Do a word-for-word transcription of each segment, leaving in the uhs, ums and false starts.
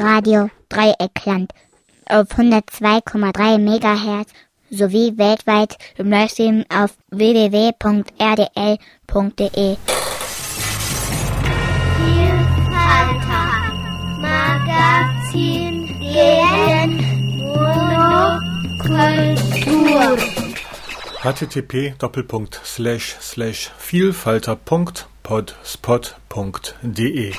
Radio Dreieckland auf hundertzwei Komma drei Megahertz sowie weltweit im Livestream auf w w w punkt r d l punkt d e. Vielfalter Magazin gegen Monokultur. h t t p Doppelpunkt Slash Slash Vielfalter Punkt Podspot Punkt d e.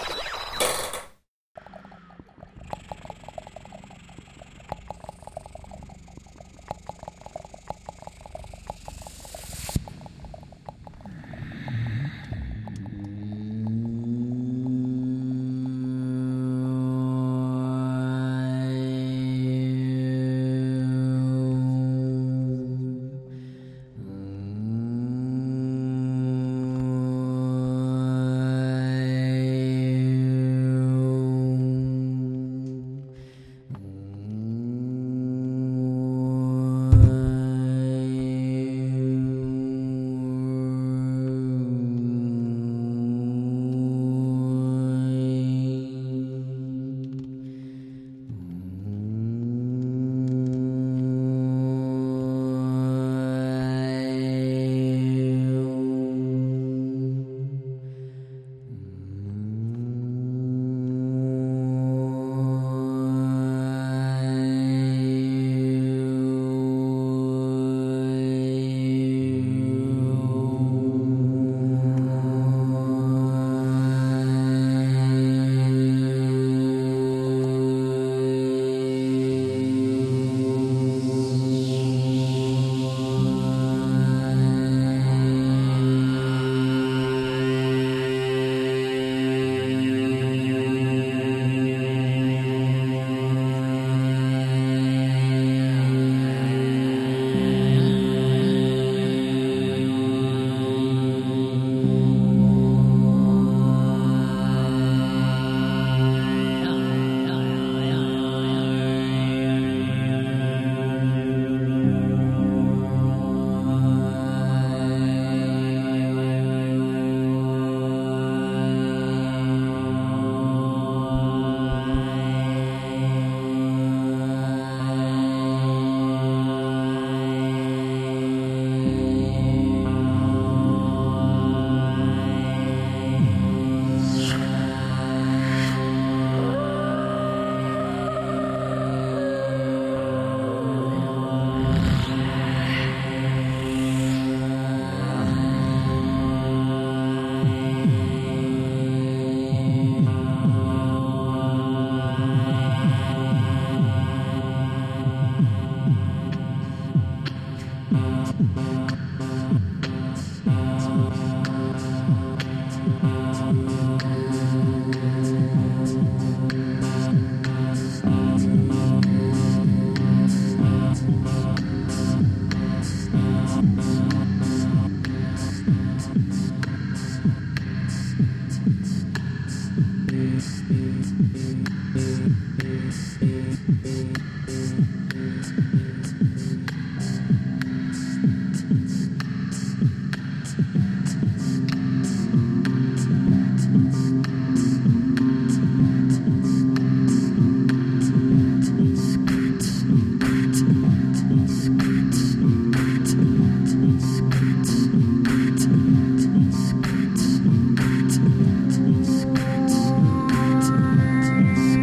Thank you.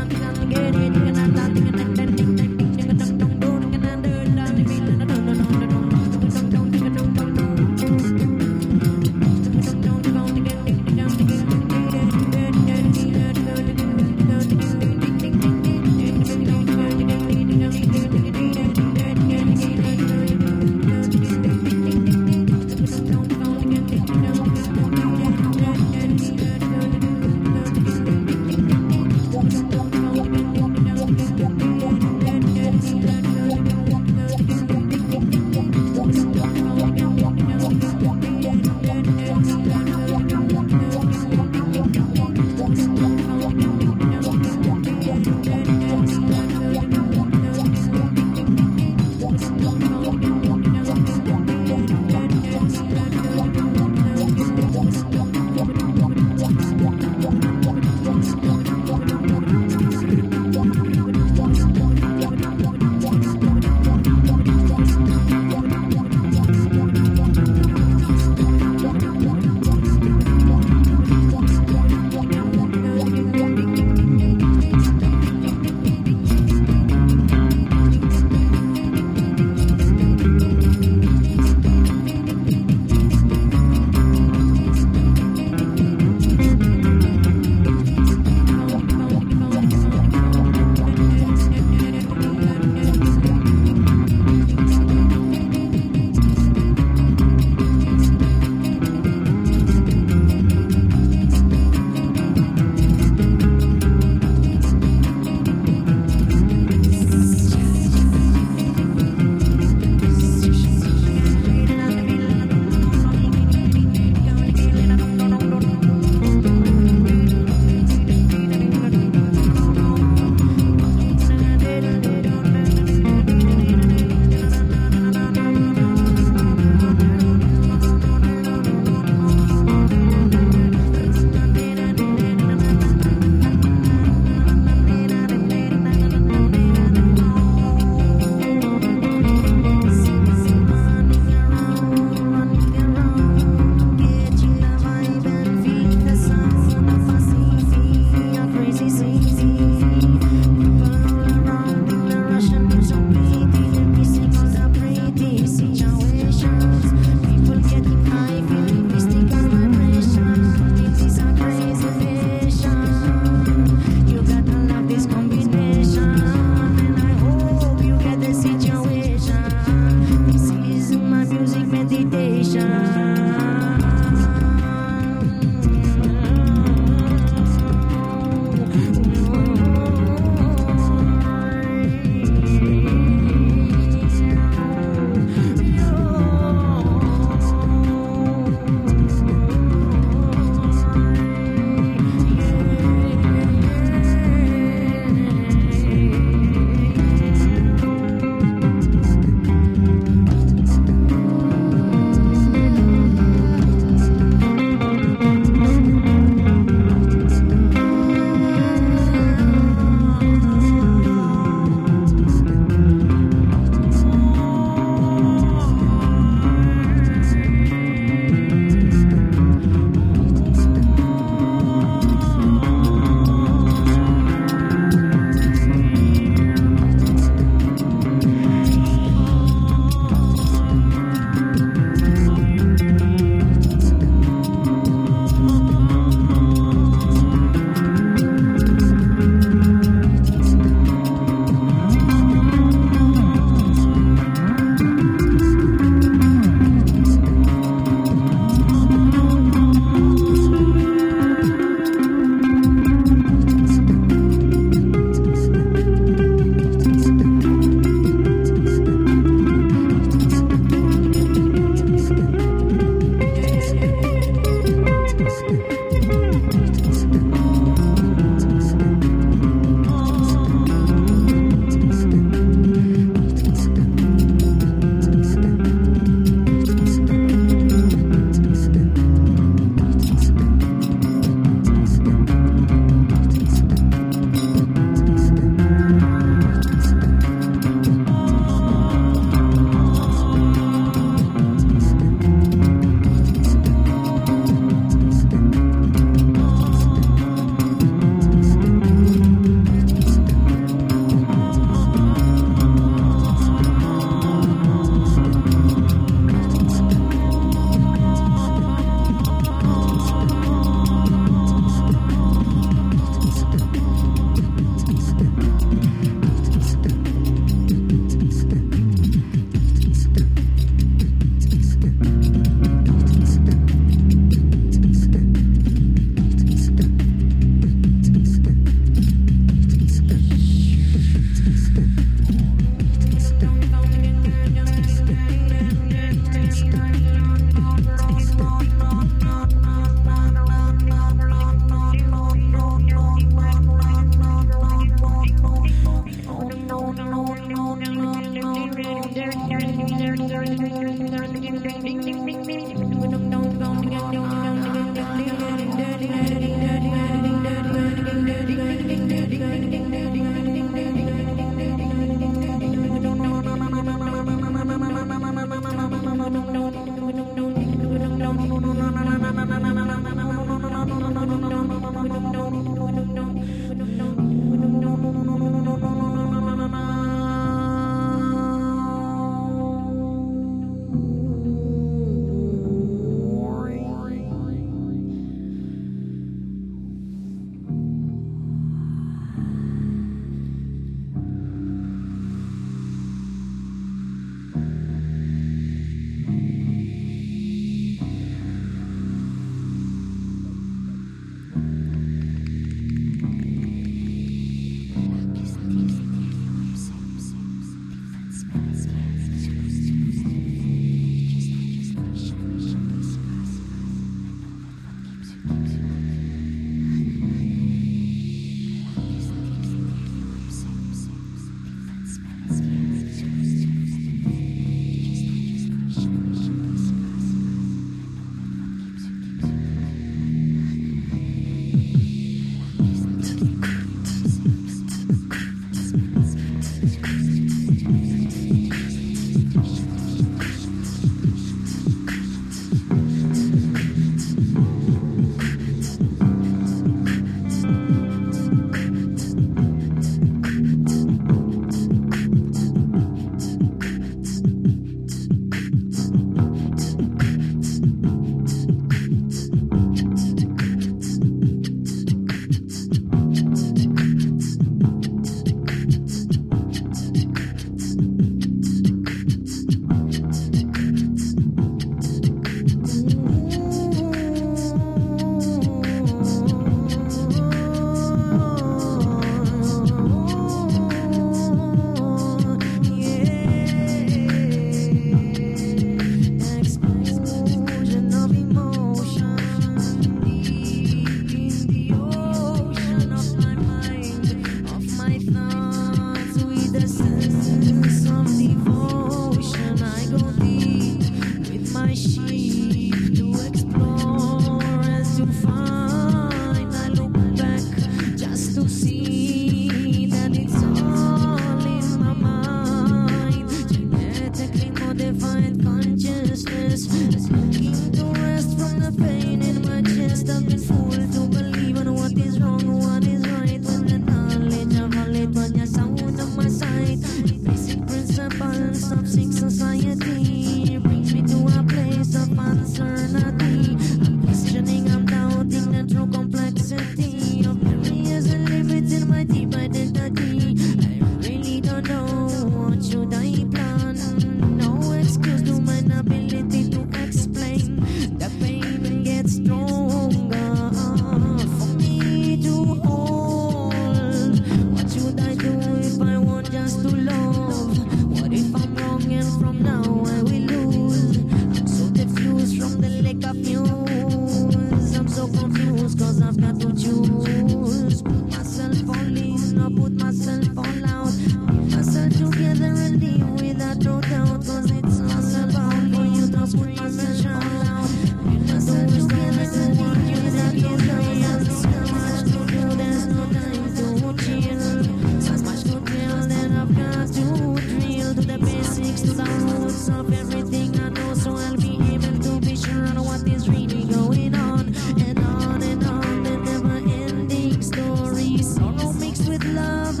Love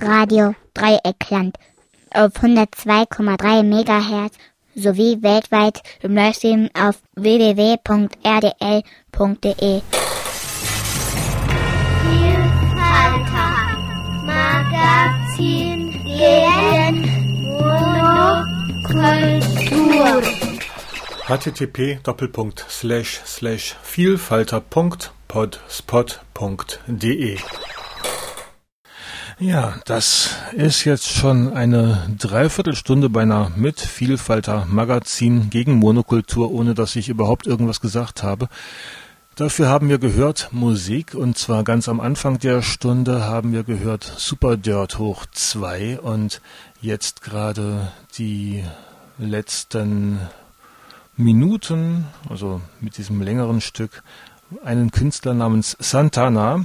Radio Dreieckland auf hundertzwei Komma drei Megahertz sowie weltweit im Livestream auf w w w punkt r d l punkt d e. Vielfalter Magazin gegen Monokultur. h t t p Doppelpunkt Slash Slash Vielfalter Punkt Podspot Punkt d e. Ja, das ist jetzt schon eine Dreiviertelstunde beinahe mit Vielfalter Magazin gegen Monokultur, ohne dass ich überhaupt irgendwas gesagt habe. Dafür haben wir gehört Musik, und zwar ganz am Anfang der Stunde haben wir gehört Superdirt hoch zwei und jetzt gerade die letzten Minuten, also mit diesem längeren Stück, einen Künstler namens Sxantana,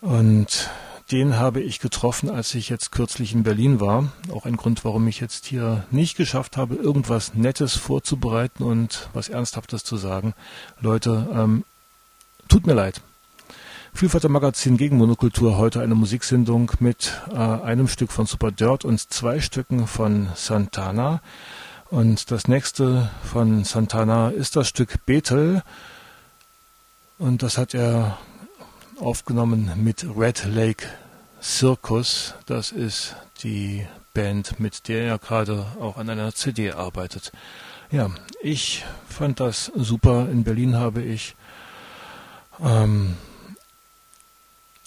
und den habe ich getroffen, als ich jetzt kürzlich in Berlin war. Auch ein Grund, warum ich jetzt hier nicht geschafft habe, irgendwas Nettes vorzubereiten und was Ernsthaftes zu sagen. Leute, ähm, tut mir leid. Vielfalter Magazin gegen Monokultur, heute eine Musiksendung mit äh, einem Stück von Superdirt und zwei Stücken von Sxantana. Und das nächste von Sxantana ist das Stück BETHEL. Und das hat er aufgenommen mit Redlake Circus. Das ist die Band, mit der er gerade auch an einer C D arbeitet. Ja, ich fand das super. In Berlin habe ich ähm,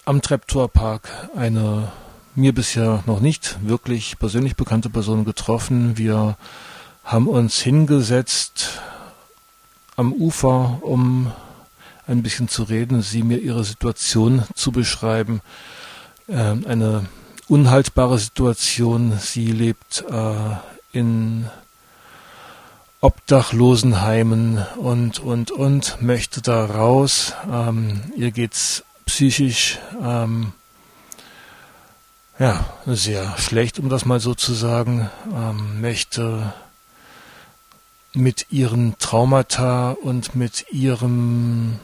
am Treptower Park eine mir bisher noch nicht wirklich persönlich bekannte Person getroffen. Wir haben uns hingesetzt am Ufer, um ein bisschen zu reden, sie mir ihre Situation zu beschreiben. Ähm, eine unhaltbare Situation. Sie lebt äh, in Obdachlosenheimen und, und, und, möchte da raus. Ähm, ihr geht's psychisch ähm, ja, sehr schlecht, um das mal so zu sagen. Ähm, möchte mit ihren Traumata und mit ihrem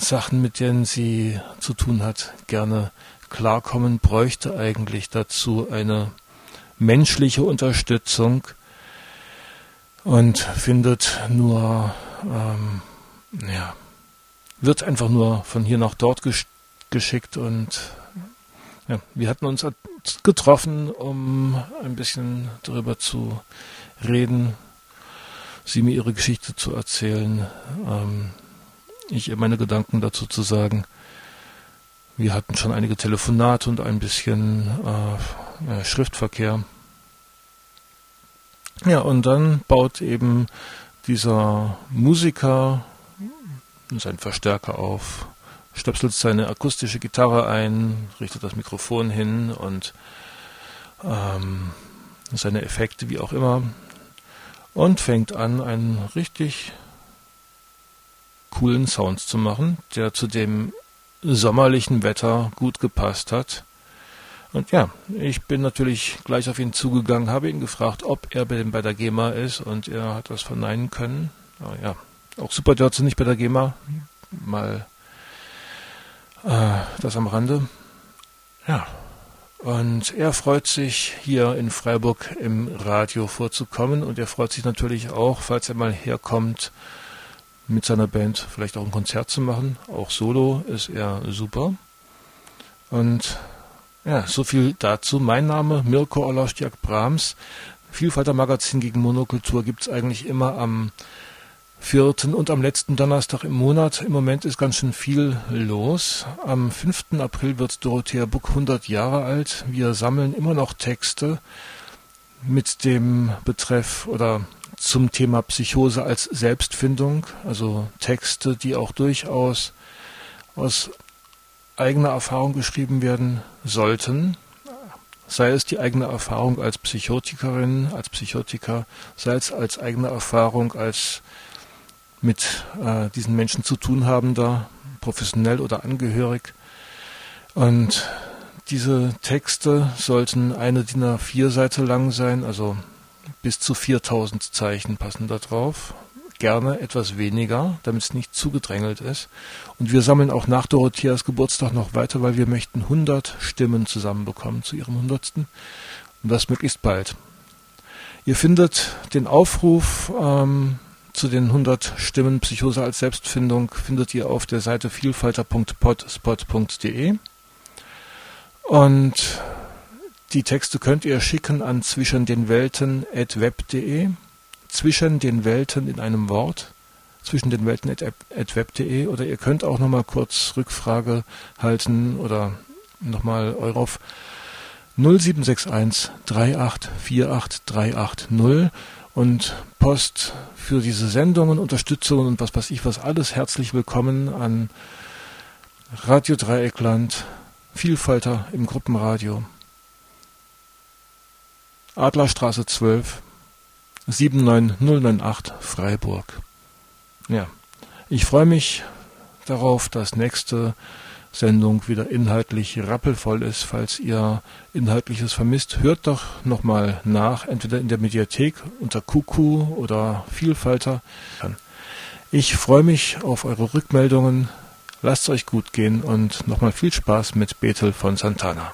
Sachen, mit denen sie zu tun hat, gerne klarkommen, bräuchte eigentlich dazu eine menschliche Unterstützung und findet nur, ähm, ja, wird einfach nur von hier nach dort gesch- geschickt und ja, wir hatten uns getroffen, um ein bisschen darüber zu reden, sie mir ihre Geschichte zu erzählen, ähm, ich meine Gedanken dazu zu sagen. Wir hatten schon einige Telefonate und ein bisschen äh, Schriftverkehr. Ja, und dann baut eben dieser Musiker seinen Verstärker auf, stöpselt seine akustische Gitarre ein, richtet das Mikrofon hin und ähm, seine Effekte, wie auch immer, und fängt an, einen richtig coolen Sounds zu machen, der zu dem sommerlichen Wetter gut gepasst hat. Und ja, ich bin natürlich gleich auf ihn zugegangen, habe ihn gefragt, ob er bei der GEMA ist, und er hat das verneinen können. Aber ja, auch Superdirt sind nicht bei der GEMA. Mal äh, das am Rande. Ja, und er freut sich, hier in Freiburg im Radio vorzukommen, und er freut sich natürlich auch, falls er mal herkommt, mit seiner Band vielleicht auch ein Konzert zu machen. Auch solo ist er super. Und ja, so viel dazu. Mein Name, Mirko Olaustiak-Brahms. Vielfalter Magazin gegen Monokultur gibt es eigentlich immer am vierten und am letzten Donnerstag im Monat. Im Moment ist ganz schön viel los. Am fünften April wird Dorothea Buck hundert Jahre alt. Wir sammeln immer noch Texte mit dem Betreff oder zum Thema Psychose als Selbstfindung, also Texte, die auch durchaus aus eigener Erfahrung geschrieben werden sollten, sei es die eigene Erfahrung als Psychotikerin, als Psychotiker, sei es als eigene Erfahrung als mit äh, diesen Menschen zu tun habender, professionell oder angehörig. Und diese Texte sollten eine DIN A vier Seite lang sein, also bis zu viertausend Zeichen passen da drauf. gerne etwas weniger, damit es nicht zugedrängelt ist. Und wir sammeln auch nach Dorotheas Geburtstag noch weiter, weil wir möchten hundert Stimmen zusammenbekommen zu ihrem hundertsten Und das möglichst bald. Ihr findet den Aufruf ähm, zu den hundert Stimmen Psychose als Selbstfindung findet ihr auf der Seite vielfalter punkt podspot punkt de. Und die Texte könnt ihr schicken an zwischendenwelten at web punkt de, zwischen den Welten in einem Wort, zwischendenwelten at web punkt de, oder ihr könnt auch nochmal kurz Rückfrage halten oder nochmal Eurov null sieben sechs eins drei acht vier acht drei acht null und Post für diese Sendungen, Unterstützungen und was weiß ich was alles herzlich willkommen an Radio Dreieckland, Vielfalter im Gruppenradio. Adlerstraße zwölf, sieben neun null neun acht, Freiburg. Ja, ich freue mich darauf, dass nächste Sendung wieder inhaltlich rappelvoll ist. Falls ihr Inhaltliches vermisst, hört doch nochmal nach, entweder in der Mediathek unter Kuku oder Vielfalter. Ich freue mich auf eure Rückmeldungen. Lasst es euch gut gehen und nochmal viel Spaß mit BETHEL von Sxantana.